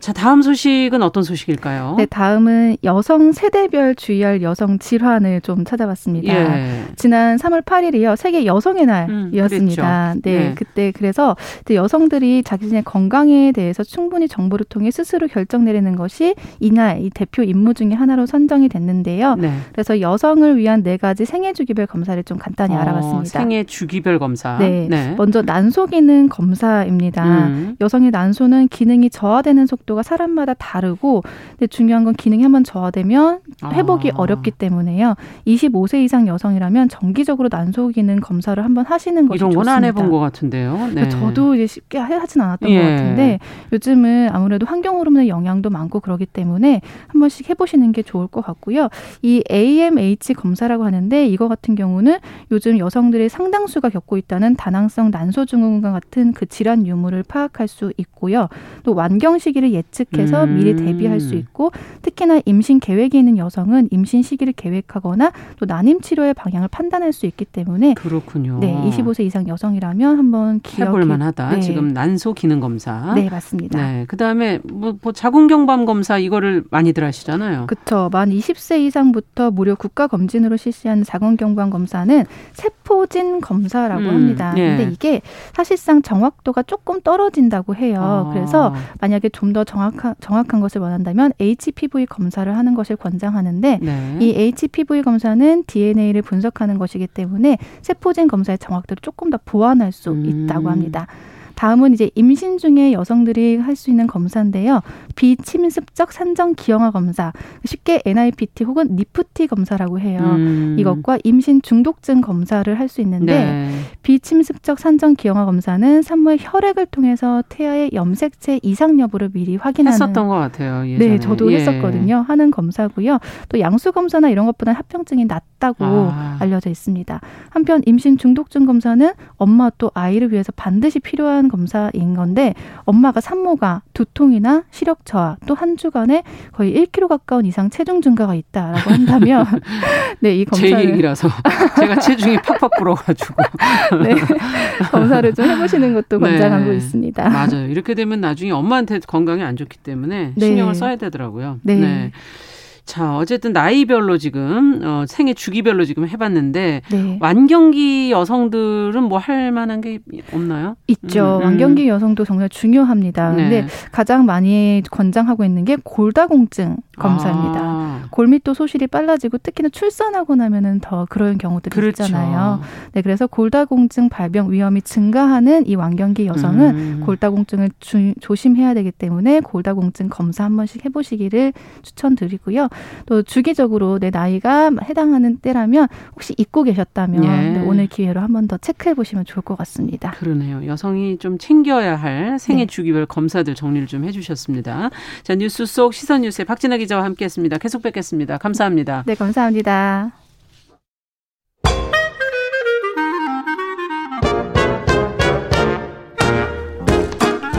자, 다음 소식은 어떤 소식일까요? 네, 다음은 여성 세대별 주의할 여성 질환을 좀 찾아봤습니다. 예. 지난 삼월 팔일이요. 세계 여성의 날이었습니다. 음, 네, 예. 그때 그래서 여성들이 자신의 건강에 대해서 충분히 정보를 통해 스스로 결정 내리는 것이 이날 이 대표 임무 중에 하나로 선정이 됐는데요. 네. 그래서 여성을 위한 네 가지 생애 주기별 검사를 좀 간단히 어, 알아봤습니다. 생애 주기별 검사. 네, 네. 먼저 난소 기능 검사입니다. 음. 여성의 난소는 기능이 저하되는 속도 가 사람마다 다르고 근데 중요한 건 기능이 한번 저하되면 회복이 아. 어렵기 때문에요. 이십오 세 이상 여성이라면 정기적으로 난소 기능 검사를 한번 하시는 것이 이런 좋습니다. 이런 건 안 해본 것 같은데요. 네. 저도 이제 쉽게 하진 않았던 예. 것 같은데 요즘은 아무래도 환경 호르몬의 영향도 많고 그러기 때문에 한 번씩 해보시는 게 좋을 것 같고요. 이 에이엠에이치 검사라고 하는데 이거 같은 경우는 요즘 여성들의 상당수가 겪고 있다는 다낭성 난소증후군과 같은 그 질환 유무를 파악할 수 있고요. 또 완경 시기를 예측해서 음. 미리 대비할 수 있고, 특히나 임신 계획이 있는 여성은 임신 시기를 계획하거나 또 난임 치료의 방향을 판단할 수 있기 때문에 그렇군요. 네, 이십오 세 이상 여성이라면 한번 기억해 볼 만하다. 네. 지금 난소 기능 검사. 네, 맞습니다. 네, 그다음에 뭐, 뭐 자궁경부암 검사 이거를 많이들 하시잖아요. 그렇죠. 만 이십 세 이상부터 무료 국가 검진으로 실시한 자궁경부암 검사는 세포진 검사라고 음. 합니다. 네. 근데 이게 사실상 정확도가 조금 떨어진다고 해요. 아. 그래서 만약에 좀 더 정확한 정확한 것을 원한다면 에이치피브이 검사를 하는 것을 권장하는데 네. 이 에이치피브이 검사는 디엔에이를 분석하는 것이기 때문에 세포진 검사의 정확도를 조금 더 보완할 수 음. 있다고 합니다. 다음은 이제 임신 중에 여성들이 할 수 있는 검사인데요. 비침습적 산정 기형아 검사, 쉽게 엔아이피티 혹은 니프티 검사라고 해요. 음. 이것과 임신 중독증 검사를 할 수 있는데 네. 비침습적 산정 기형아 검사는 산모의 혈액을 통해서 태아의 염색체 이상 여부를 미리 확인하는. 했었던 것 같아요. 예전에. 네. 저도 예. 했었거든요. 하는 검사고요. 또 양수 검사나 이런 것보다는 합병증이 낮다고 아. 알려져 있습니다. 한편 임신 중독증 검사는 엄마 또 아이를 위해서 반드시 필요한 검사인 건데 엄마가 산모가 두통이나 시력 저하 또 한 주간에 거의 일 킬로그램 가까운 이상 체중 증가가 있다라고 한다면 네, 이 검사를 제 얘기라서 제가 체중이 팍팍 불어가지고 네, 검사를 좀 해보시는 것도 권장하고 네, 있습니다. 맞아요. 이렇게 되면 나중에 엄마한테 건강이 안 좋기 때문에 네. 신경을 써야 되더라고요. 네. 네. 자, 어쨌든 나이별로 지금 어, 생애 주기별로 지금 해봤는데 네. 완경기 여성들은 뭐 할 만한 게 없나요? 있죠. 음. 완경기 여성도 정말 중요합니다. 네. 근데 가장 많이 권장하고 있는 게 골다공증 검사입니다. 아. 골밀도 소실이 빨라지고 특히나 출산하고 나면은 더 그런 경우들이 그렇죠. 있잖아요. 네, 그래서 골다공증 발병 위험이 증가하는 이 완경기 여성은 음. 골다공증을 주, 조심해야 되기 때문에 골다공증 검사 한 번씩 해보시기를 추천드리고요. 또 주기적으로 내 나이가 해당하는 때라면 혹시 잊고 계셨다면 예. 네, 오늘 기회로 한 번 더 체크해 보시면 좋을 것 같습니다. 그러네요. 여성이 좀 챙겨야 할 생애 네. 주기별 검사들 정리를 좀 해주셨습니다. 자, 뉴스 속 시선 뉴스의 박진아 기자와 함께했습니다. 계속 뵙겠습니다. 감사합니다. 네, 감사합니다.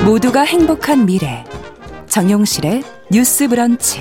모두가 행복한 미래 정용실의 뉴스 브런치.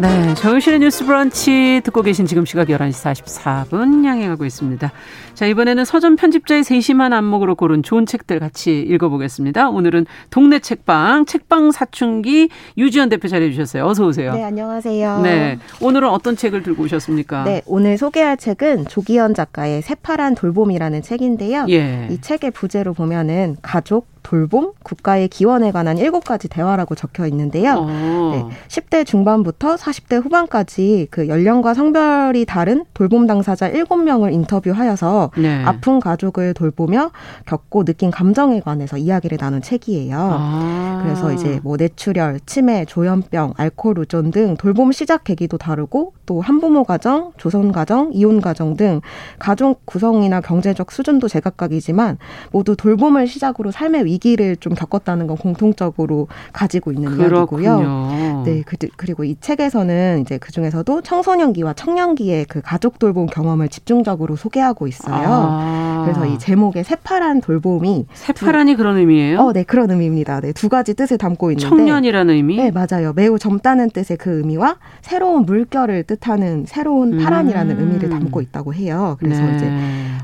네, 정용실의 뉴스 브런치 듣고 계신 지금 시각 열한 시 사십사 분 향해 가고 있습니다. 자, 이번에는 서점 편집자의 세심한 안목으로 고른 좋은 책들 같이 읽어보겠습니다. 오늘은 동네 책방, 책방 사춘기 유지연 대표 자리해 주셨어요. 어서 오세요. 네, 안녕하세요. 네, 오늘은 어떤 책을 들고 오셨습니까? 네, 오늘 소개할 책은 조기현 작가의 새파란 돌봄이라는 책인데요. 예. 이 책의 부제로 보면은 가족, 돌봄, 국가의 기원에 관한 일곱 가지 대화라고 적혀 있는데요. 네, 십 대 중반부터 사십 대 후반까지 그 연령과 성별이 다른 돌봄 당사자 일곱 명을 인터뷰하여서 네. 아픈 가족을 돌보며 겪고 느낀 감정에 관해서 이야기를 나눈 책이에요. 아. 그래서 이제 뭐 뇌출혈, 치매, 조현병, 알코올 의존 등 돌봄 시작 계기도 다르고 또 한부모 가정, 조선 가정, 이혼 가정 등 가족 구성이나 경제적 수준도 제각각이지만 모두 돌봄을 시작으로 삶의 위기를 좀 겪었다는 건 공통적으로 가지고 있는 그렇군요. 이야기고요. 네, 그, 그리고 이 책에서는 이제 그 중에서도 청소년기와 청년기의 그 가족 돌봄 경험을 집중적으로 소개하고 있어요. 아. 그래서 이 제목의 새파란 돌봄이 새파란이 두, 그런 의미예요? 어, 네, 그런 의미입니다. 네, 두 가지 뜻을 담고 있는데 청년이라는 의미? 네, 맞아요. 매우 젊다는 뜻의 그 의미와 새로운 물결을 뜻하는 새로운 파란이라는 음. 의미를 담고 있다고 해요. 그래서 네. 이제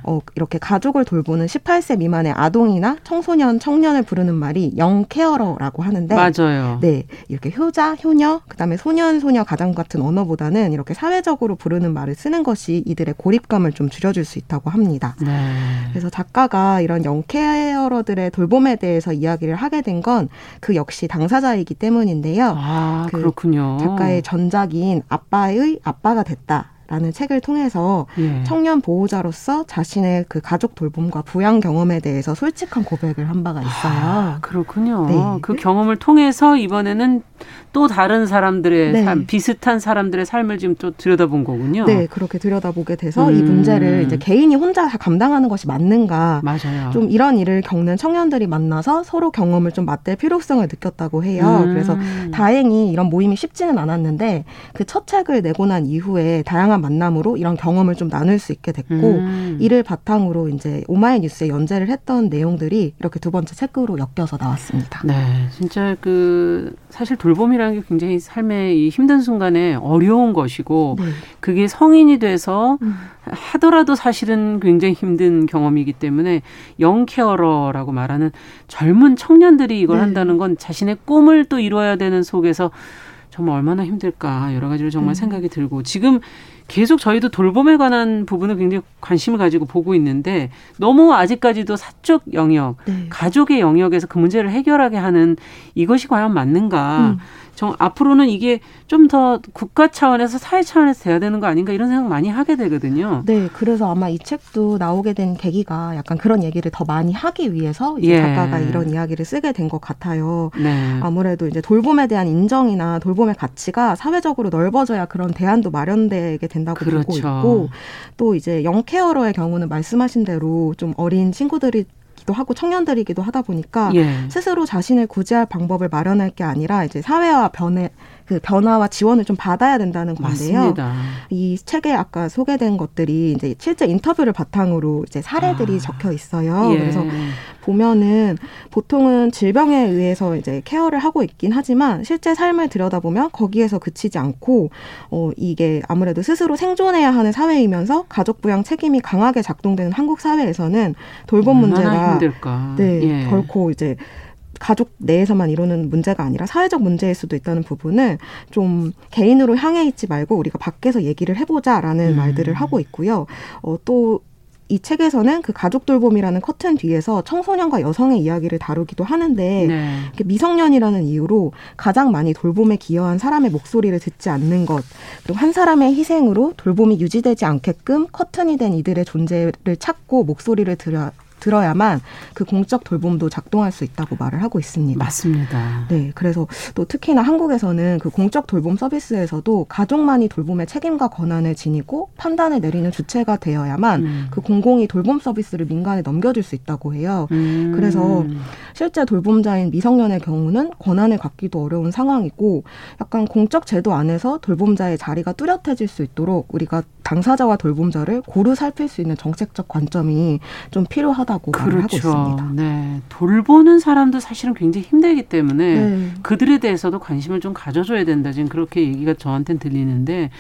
어, 이렇게 가족을 돌보는 십팔 세 미만의 아동이나 청소년, 청년 청년을 부르는 말이 영 케어러라고 하는데 맞아요. 네, 이렇게 효자, 효녀, 그다음에 소년, 소녀, 가장 같은 언어보다는 이렇게 사회적으로 부르는 말을 쓰는 것이 이들의 고립감을 좀 줄여줄 수 있다고 합니다. 네. 그래서 작가가 이런 영 케어러들의 돌봄에 대해서 이야기를 하게 된 건 그 역시 당사자이기 때문인데요. 아, 그 그렇군요. 작가의 전작인 아빠의 아빠가 됐다. 라는 책을 통해서 예. 청년 보호자로서 자신의 그 가족 돌봄과 부양 경험에 대해서 솔직한 고백을 한 바가 있어요. 아, 그렇군요. 네. 그 경험을 통해서 이번에는 또 다른 사람들의 네. 삶, 비슷한 사람들의 삶을 지금 또 들여다본 거군요. 네, 그렇게 들여다보게 돼서 음. 이 문제를 이제 개인이 혼자 다 감당하는 것이 맞는가. 맞아요. 좀 이런 일을 겪는 청년들이 만나서 서로 경험을 좀 맞댈 필요성을 느꼈다고 해요. 음. 그래서 다행히 이런 모임이 쉽지는 않았는데 그 첫 책을 내고 난 이후에 다양한 만남으로 이런 경험을 좀 나눌 수 있게 됐고 음. 이를 바탕으로 이제 오마이뉴스에 연재를 했던 내용들이 이렇게 두 번째 책으로 엮여서 나왔습니다. 네, 진짜 그 사실 돌봄이라는 게 굉장히 삶의 이 힘든 순간에 어려운 것이고 네. 그게 성인이 돼서 음. 하더라도 사실은 굉장히 힘든 경험이기 때문에 영케어러라고 말하는 젊은 청년들이 이걸 네. 한다는 건 자신의 꿈을 또 이뤄야 되는 속에서 정말 얼마나 힘들까 여러 가지로 정말 음. 생각이 들고 지금 계속 저희도 돌봄에 관한 부분을 굉장히 관심을 가지고 보고 있는데 너무 아직까지도 사적 영역, 네. 가족의 영역에서 그 문제를 해결하게 하는 이것이 과연 맞는가. 음. 정, 앞으로는 이게 좀 더 국가 차원에서 사회 차원에서 돼야 되는 거 아닌가 이런 생각 많이 하게 되거든요. 네. 그래서 아마 이 책도 나오게 된 계기가 약간 그런 얘기를 더 많이 하기 위해서 이제 예. 작가가 이런 이야기를 쓰게 된 것 같아요. 네. 아무래도 이제 돌봄에 대한 인정이나 돌봄의 가치가 사회적으로 넓어져야 그런 대안도 마련되게 된다고 그렇죠. 보고 있고 또 이제 영케어러의 경우는 말씀하신 대로 좀 어린 친구들이 또 하고 청년들이기도 하다 보니까 예. 스스로 자신을 구제할 방법을 마련할 게 아니라 이제 사회와 변해 그 변화와 지원을 좀 받아야 된다는 건데요. 맞습니다. 이 책에 아까 소개된 것들이 이제 실제 인터뷰를 바탕으로 이제 사례들이 아. 적혀 있어요. 예. 그래서 보면은 보통은 질병에 의해서 이제 케어를 하고 있긴 하지만 실제 삶을 들여다보면 거기에서 그치지 않고 어, 이게 아무래도 스스로 생존해야 하는 사회이면서 가족 부양 책임이 강하게 작동되는 한국 사회에서는 돌봄 문제가 힘들까. 네, 예. 결코 이제 가족 내에서만 이루는 문제가 아니라 사회적 문제일 수도 있다는 부분을 좀 개인으로 향해 있지 말고 우리가 밖에서 얘기를 해보자라는 음. 말들을 하고 있고요. 어, 또 이 책에서는 그 가족 돌봄이라는 커튼 뒤에서 청소년과 여성의 이야기를 다루기도 하는데 네. 미성년이라는 이유로 가장 많이 돌봄에 기여한 사람의 목소리를 듣지 않는 것 그리고 한 사람의 희생으로 돌봄이 유지되지 않게끔 커튼이 된 이들의 존재를 찾고 목소리를 들여 들어야만 그 공적 돌봄도 작동할 수 있다고 말을 하고 있습니다. 맞습니다. 네, 그래서 또 특히나 한국에서는 그 공적 돌봄 서비스에서도 가족만이 돌봄의 책임과 권한을 지니고 판단을 내리는 주체가 되어야만 음. 그 공공이 돌봄 서비스를 민간에 넘겨줄 수 있다고 해요. 음. 그래서 실제 돌봄자인 미성년의 경우는 권한을 갖기도 어려운 상황이고 약간 공적 제도 안에서 돌봄자의 자리가 뚜렷해질 수 있도록 우리가 당사자와 돌봄자를 고루 살필 수 있는 정책적 관점이 좀 필요하다. 그렇죠. 하고 있습니다. 네, 돌보는 사람도 사실은 굉장히 힘들기 때문에 네. 그들에 대해서도 관심을 좀 가져줘야 된다. 지금 그렇게 얘기가 저한테는 들리는데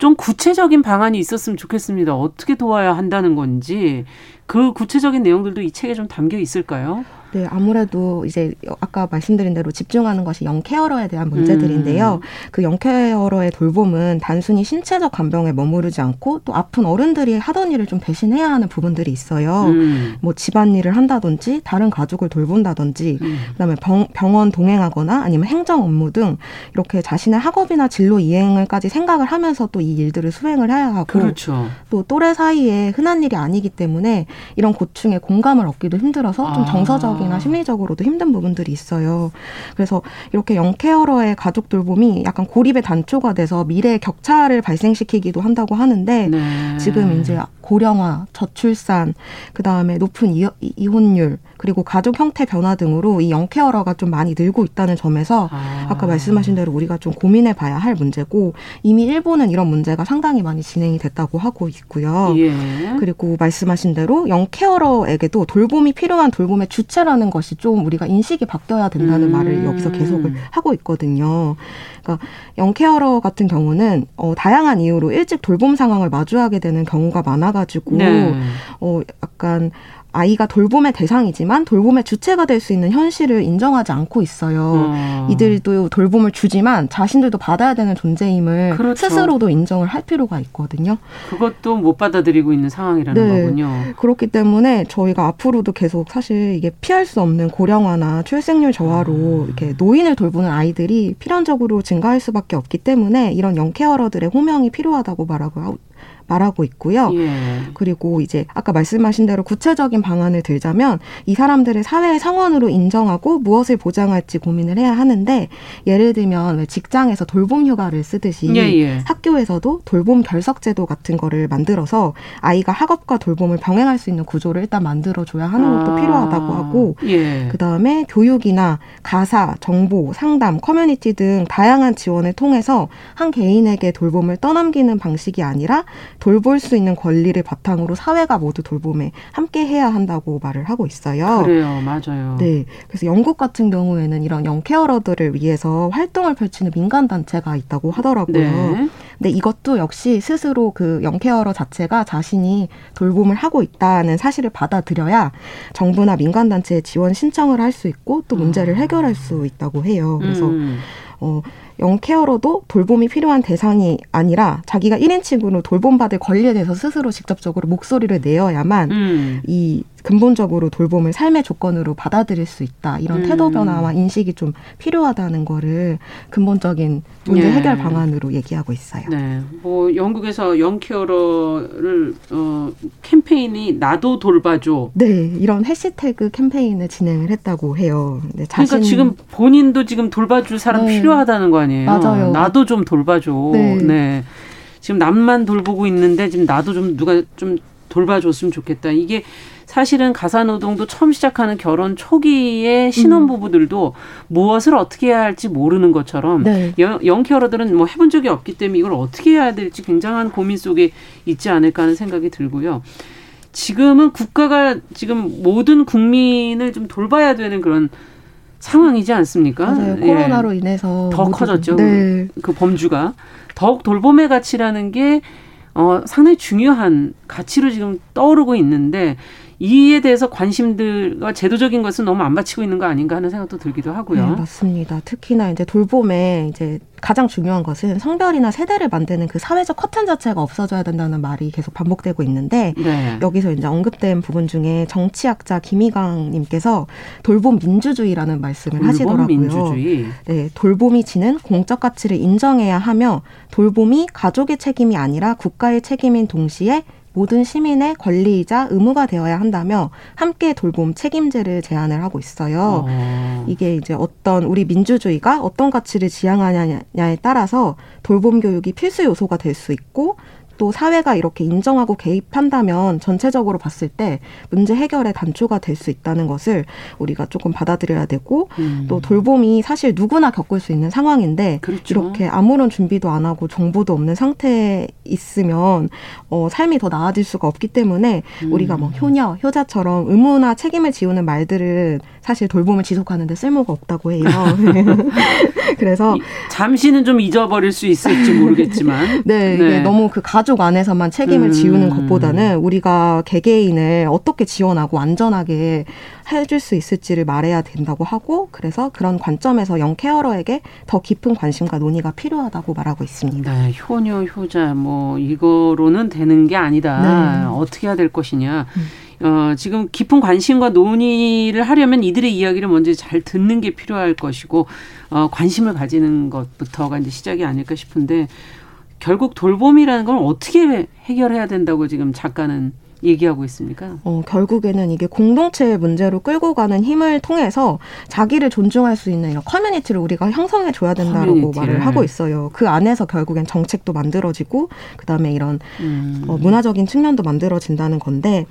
좀 구체적인 방안이 있었으면 좋겠습니다. 어떻게 도와야 한다는 건지 그 구체적인 내용들도 이 책에 좀 담겨 있을까요? 네, 아무래도 이제 아까 말씀드린 대로 집중하는 것이 영케어러에 대한 문제들인데요. 음. 그 영케어러의 돌봄은 단순히 신체적 간병에 머무르지 않고 또 아픈 어른들이 하던 일을 좀 대신해야 하는 부분들이 있어요. 음. 뭐 집안일을 한다든지 다른 가족을 돌본다든지 음. 그다음에 병, 병원 동행하거나 아니면 행정 업무 등 이렇게 자신의 학업이나 진로 이행을까지 생각을 하면서 또 이 일들을 수행을 해야 하고 그렇죠. 또 또래 사이에 흔한 일이 아니기 때문에 이런 고충에 공감을 얻기도 힘들어서 좀 아. 정서적 이나 심리적으로도 힘든 부분들이 있어요. 그래서 이렇게 영케어러의 가족 돌봄이 약간 고립의 단초가 돼서 미래의 격차를 발생시키기도 한다고 하는데 네. 지금 이제 고령화, 저출산, 그다음에 높은 이, 이혼율 그리고 가족 형태 변화 등으로 이 영케어러가 좀 많이 늘고 있다는 점에서 아. 아까 말씀하신 대로 우리가 좀 고민해 봐야 할 문제고 이미 일본은 이런 문제가 상당히 많이 진행이 됐다고 하고 있고요. 예. 그리고 말씀하신 대로 영케어러에게도 돌봄이 필요한 돌봄의 주체라는 것이 좀 우리가 인식이 바뀌어야 된다는 음. 말을 여기서 계속을 하고 있거든요. 그러니까 영케어러 같은 경우는 어, 다양한 이유로 일찍 돌봄 상황을 마주하게 되는 경우가 많아가지고 네. 어, 약간 아이가 돌봄의 대상이지만 돌봄의 주체가 될 수 있는 현실을 인정하지 않고 있어요. 어. 이들도 돌봄을 주지만 자신들도 받아야 되는 존재임을 그렇죠. 스스로도 인정을 할 필요가 있거든요. 그것도 못 받아들이고 있는 상황이라는 네. 거군요. 그렇기 때문에 저희가 앞으로도 계속 사실 이게 피할 수 없는 고령화나 출생률 저하로 어. 이렇게 노인을 돌보는 아이들이 필연적으로 증가할 수밖에 없기 때문에 이런 영케어러들의 호명이 필요하다고 말하고 말하고 있고요. 예. 그리고 이제 아까 말씀하신 대로 구체적인 방안을 들자면 이 사람들을 사회의 상원으로 인정하고 무엇을 보장할지 고민을 해야 하는데, 예를 들면 직장에서 돌봄 휴가를 쓰듯이 예예. 학교에서도 돌봄 결석 제도 같은 거를 만들어서 아이가 학업과 돌봄을 병행할 수 있는 구조를 일단 만들어줘야 하는 것도 아. 필요하다고 하고 예. 그다음에 교육이나 가사, 정보, 상담, 커뮤니티 등 다양한 지원을 통해서 한 개인에게 돌봄을 떠넘기는 방식이 아니라 돌볼 수 있는 권리를 바탕으로 사회가 모두 돌봄에 함께해야 한다고 말을 하고 있어요. 그래요. 맞아요. 네, 그래서 영국 같은 경우에는 이런 영케어러들을 위해서 활동을 펼치는 민간단체가 있다고 하더라고요. 네. 근데 이것도 역시 스스로 그 영케어러 자체가 자신이 돌봄을 하고 있다는 사실을 받아들여야 정부나 민간단체에 지원 신청을 할 수 있고 또 문제를 해결할 수 있다고 해요. 그래서 음. 어, 영케어러도 돌봄이 필요한 대상이 아니라 자기가 일 인칭으로 돌봄받을 권리에 대해서 스스로 직접적으로 목소리를 내어야만 음. 이 근본적으로 돌봄을 삶의 조건으로 받아들일 수 있다. 이런 음. 태도 변화와 인식이 좀 필요하다는 거를 근본적인 문제 예. 해결 방안으로 얘기하고 있어요. 네, 뭐 영국에서 영케어러를 어, 캠페인이 나도 돌봐줘. 네, 이런 해시태그 캠페인을 진행을 했다고 해요. 네, 자신... 그러니까 지금 본인도 지금 돌봐줄 사람 네. 필요하다는 거 아니에요. 맞아요. 나도 좀 돌봐줘. 네. 네, 지금 남만 돌보고 있는데 지금 나도 좀 누가 좀 돌봐줬으면 좋겠다. 이게 사실은 가사노동도 처음 시작하는 결혼 초기에 신혼부부들도 음. 무엇을 어떻게 해야 할지 모르는 것처럼 네. 영케어러들은 뭐 해본 적이 없기 때문에 이걸 어떻게 해야 될지 굉장한 고민 속에 있지 않을까 하는 생각이 들고요. 지금은 국가가 지금 모든 국민을 좀 돌봐야 되는 그런 상황이지 않습니까? 맞아요. 예. 코로나로 인해서. 더 커졌죠. 네. 그 범주가. 더욱 돌봄의 가치라는 게 어, 상당히 중요한 가치로 지금 떠오르고 있는데 이에 대해서 관심들과 제도적인 것은 너무 안 받치고 있는 거 아닌가 하는 생각도 들기도 하고요. 네, 맞습니다. 특히나 이제 돌봄에 이제 가장 중요한 것은 성별이나 세대를 만드는 그 사회적 커튼 자체가 없어져야 된다는 말이 계속 반복되고 있는데 네. 여기서 이제 언급된 부분 중에 정치학자 김희강 님께서 돌봄 민주주의라는 말씀을 돌봄 하시더라고요. 민주주의. 네, 돌봄이 지는 공적 가치를 인정해야 하며 돌봄이 가족의 책임이 아니라 국가의 책임인 동시에 모든 시민의 권리이자 의무가 되어야 한다며 함께 돌봄 책임제를 제안을 하고 있어요. 어. 이게 이제 어떤 우리 민주주의가 어떤 가치를 지향하냐에 따라서 돌봄 교육이 필수 요소가 될 수 있고 또 사회가 이렇게 인정하고 개입한다면 전체적으로 봤을 때 문제 해결의 단초가 될 수 있다는 것을 우리가 조금 받아들여야 되고 음. 또 돌봄이 사실 누구나 겪을 수 있는 상황인데 그렇죠. 이렇게 아무런 준비도 안 하고 정보도 없는 상태에 있으면 어, 삶이 더 나아질 수가 없기 때문에 음. 우리가 뭐 효녀, 효자처럼 의무나 책임을 지우는 말들은 사실 돌봄을 지속하는 데 쓸모가 없다고 해요. 그래서 잠시는 좀 잊어버릴 수 있을지 모르겠지만 네, 이게 네. 너무 그 가족 안에서만 책임을 음. 지우는 것보다는 우리가 개개인을 어떻게 지원하고 안전하게 해줄 수 있을지를 말해야 된다고 하고 그래서 그런 관점에서 영케어러에게 더 깊은 관심과 논의가 필요하다고 말하고 있습니다. 네, 효녀, 효자 뭐 이거로는 되는 게 아니다. 네. 어떻게 해야 될 것이냐. 음. 어, 지금 깊은 관심과 논의를 하려면 이들의 이야기를 먼저 잘 듣는 게 필요할 것이고 어, 관심을 가지는 것부터가 이제 시작이 아닐까 싶은데 결국 돌봄이라는 걸 어떻게 해결해야 된다고 지금 작가는 얘기하고 있습니까? 어, 결국에는 이게 공동체의 문제로 끌고 가는 힘을 통해서 자기를 존중할 수 있는 이런 커뮤니티를 우리가 형성해줘야 된다라고 커뮤니티를. 말을 하고 있어요. 그 안에서 결국엔 정책도 만들어지고 그다음에 이런 음. 어, 문화적인 측면도 만들어진다는 건데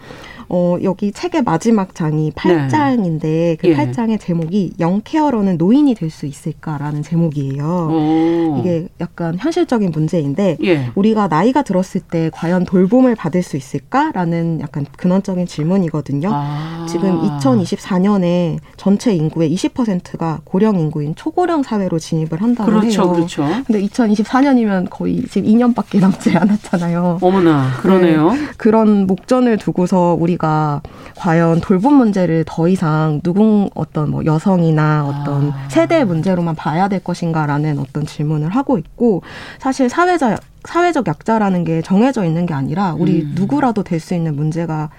어, 여기 책의 마지막 장이 팔 장인데 네. 그 예. 팔 장의 제목이 영케어러는 노인이 될 수 있을까라는 제목이에요. 오. 이게 약간 현실적인 문제인데 예. 우리가 나이가 들었을 때 과연 돌봄을 받을 수 있을까라는 약간 근원적인 질문이거든요. 아. 지금 이천이십사 년에 전체 인구의 이십 퍼센트가 고령 인구인 초고령 사회로 진입을 한다고 그렇죠, 해요. 그렇죠. 근데 이천이십사 년이면 거의 지금 이 년밖에 남지 않았잖아요. 어머나, 그러네요. 네, 그런 목전을 두고서 우리가 과연 돌봄 문제를 더 이상 누군 어떤 뭐 여성이나 어떤 아. 세대의 문제로만 봐야 될 것인가라는 어떤 질문을 하고 있고 사실 사회자 사회적 약자라는 게 정해져 있는 게 아니라 우리 음. 누구라도 될 수 있는 문제가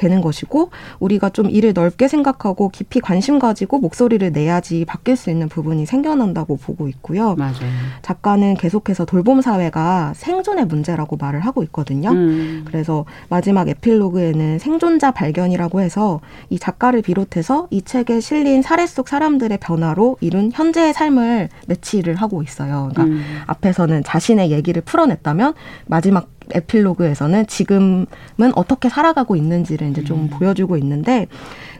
되는 것이고, 우리가 좀 이를 넓게 생각하고 깊이 관심 가지고 목소리를 내야지 바뀔 수 있는 부분이 생겨난다고 보고 있고요. 맞아요. 작가는 계속해서 돌봄 사회가 생존의 문제라고 말을 하고 있거든요. 음. 그래서 마지막 에필로그에는 생존자 발견이라고 해서 이 작가를 비롯해서 이 책에 실린 사례 속 사람들의 변화로 이룬 현재의 삶을 매치를 하고 있어요. 그러니까 음. 앞에서는 자신의 얘기를 풀어냈다면 마지막 에필로그에서는 지금은 어떻게 살아가고 있는지를 이제 좀 음. 보여주고 있는데,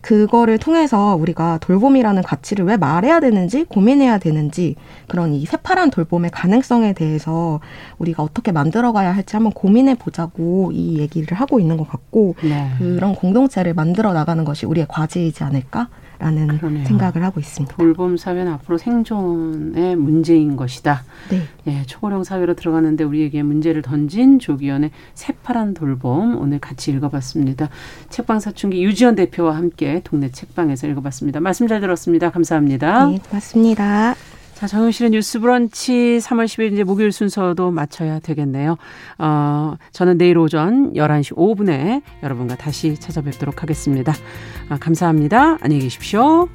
그거를 통해서 우리가 돌봄이라는 가치를 왜 말해야 되는지 고민해야 되는지, 그런 이 새파란 돌봄의 가능성에 대해서 우리가 어떻게 만들어가야 할지 한번 고민해보자고 이 얘기를 하고 있는 것 같고, 네. 그런 공동체를 만들어 나가는 것이 우리의 과제이지 않을까라는 그러네요. 생각을 하고 있습니다. 돌봄 사회는 앞으로 생존의 문제인 것이다. 네. 예, 초고령 사회로 들어가는데 우리에게 문제를 던진 조기현의 새파란 돌봄, 오늘 같이 읽어봤습니다. 책방 사춘기 유지연 대표와 함께 동네 책방에서 읽어봤습니다. 말씀 잘 들었습니다. 감사합니다. 네, 고맙습니다. 자, 정용실의 뉴스 브런치 삼월 십일 이제 목요일 순서도 마쳐야 되겠네요. 어, 저는 내일 오전 열한시 오분에 여러분과 다시 찾아뵙도록 하겠습니다. 아, 감사합니다. 안녕히 계십시오.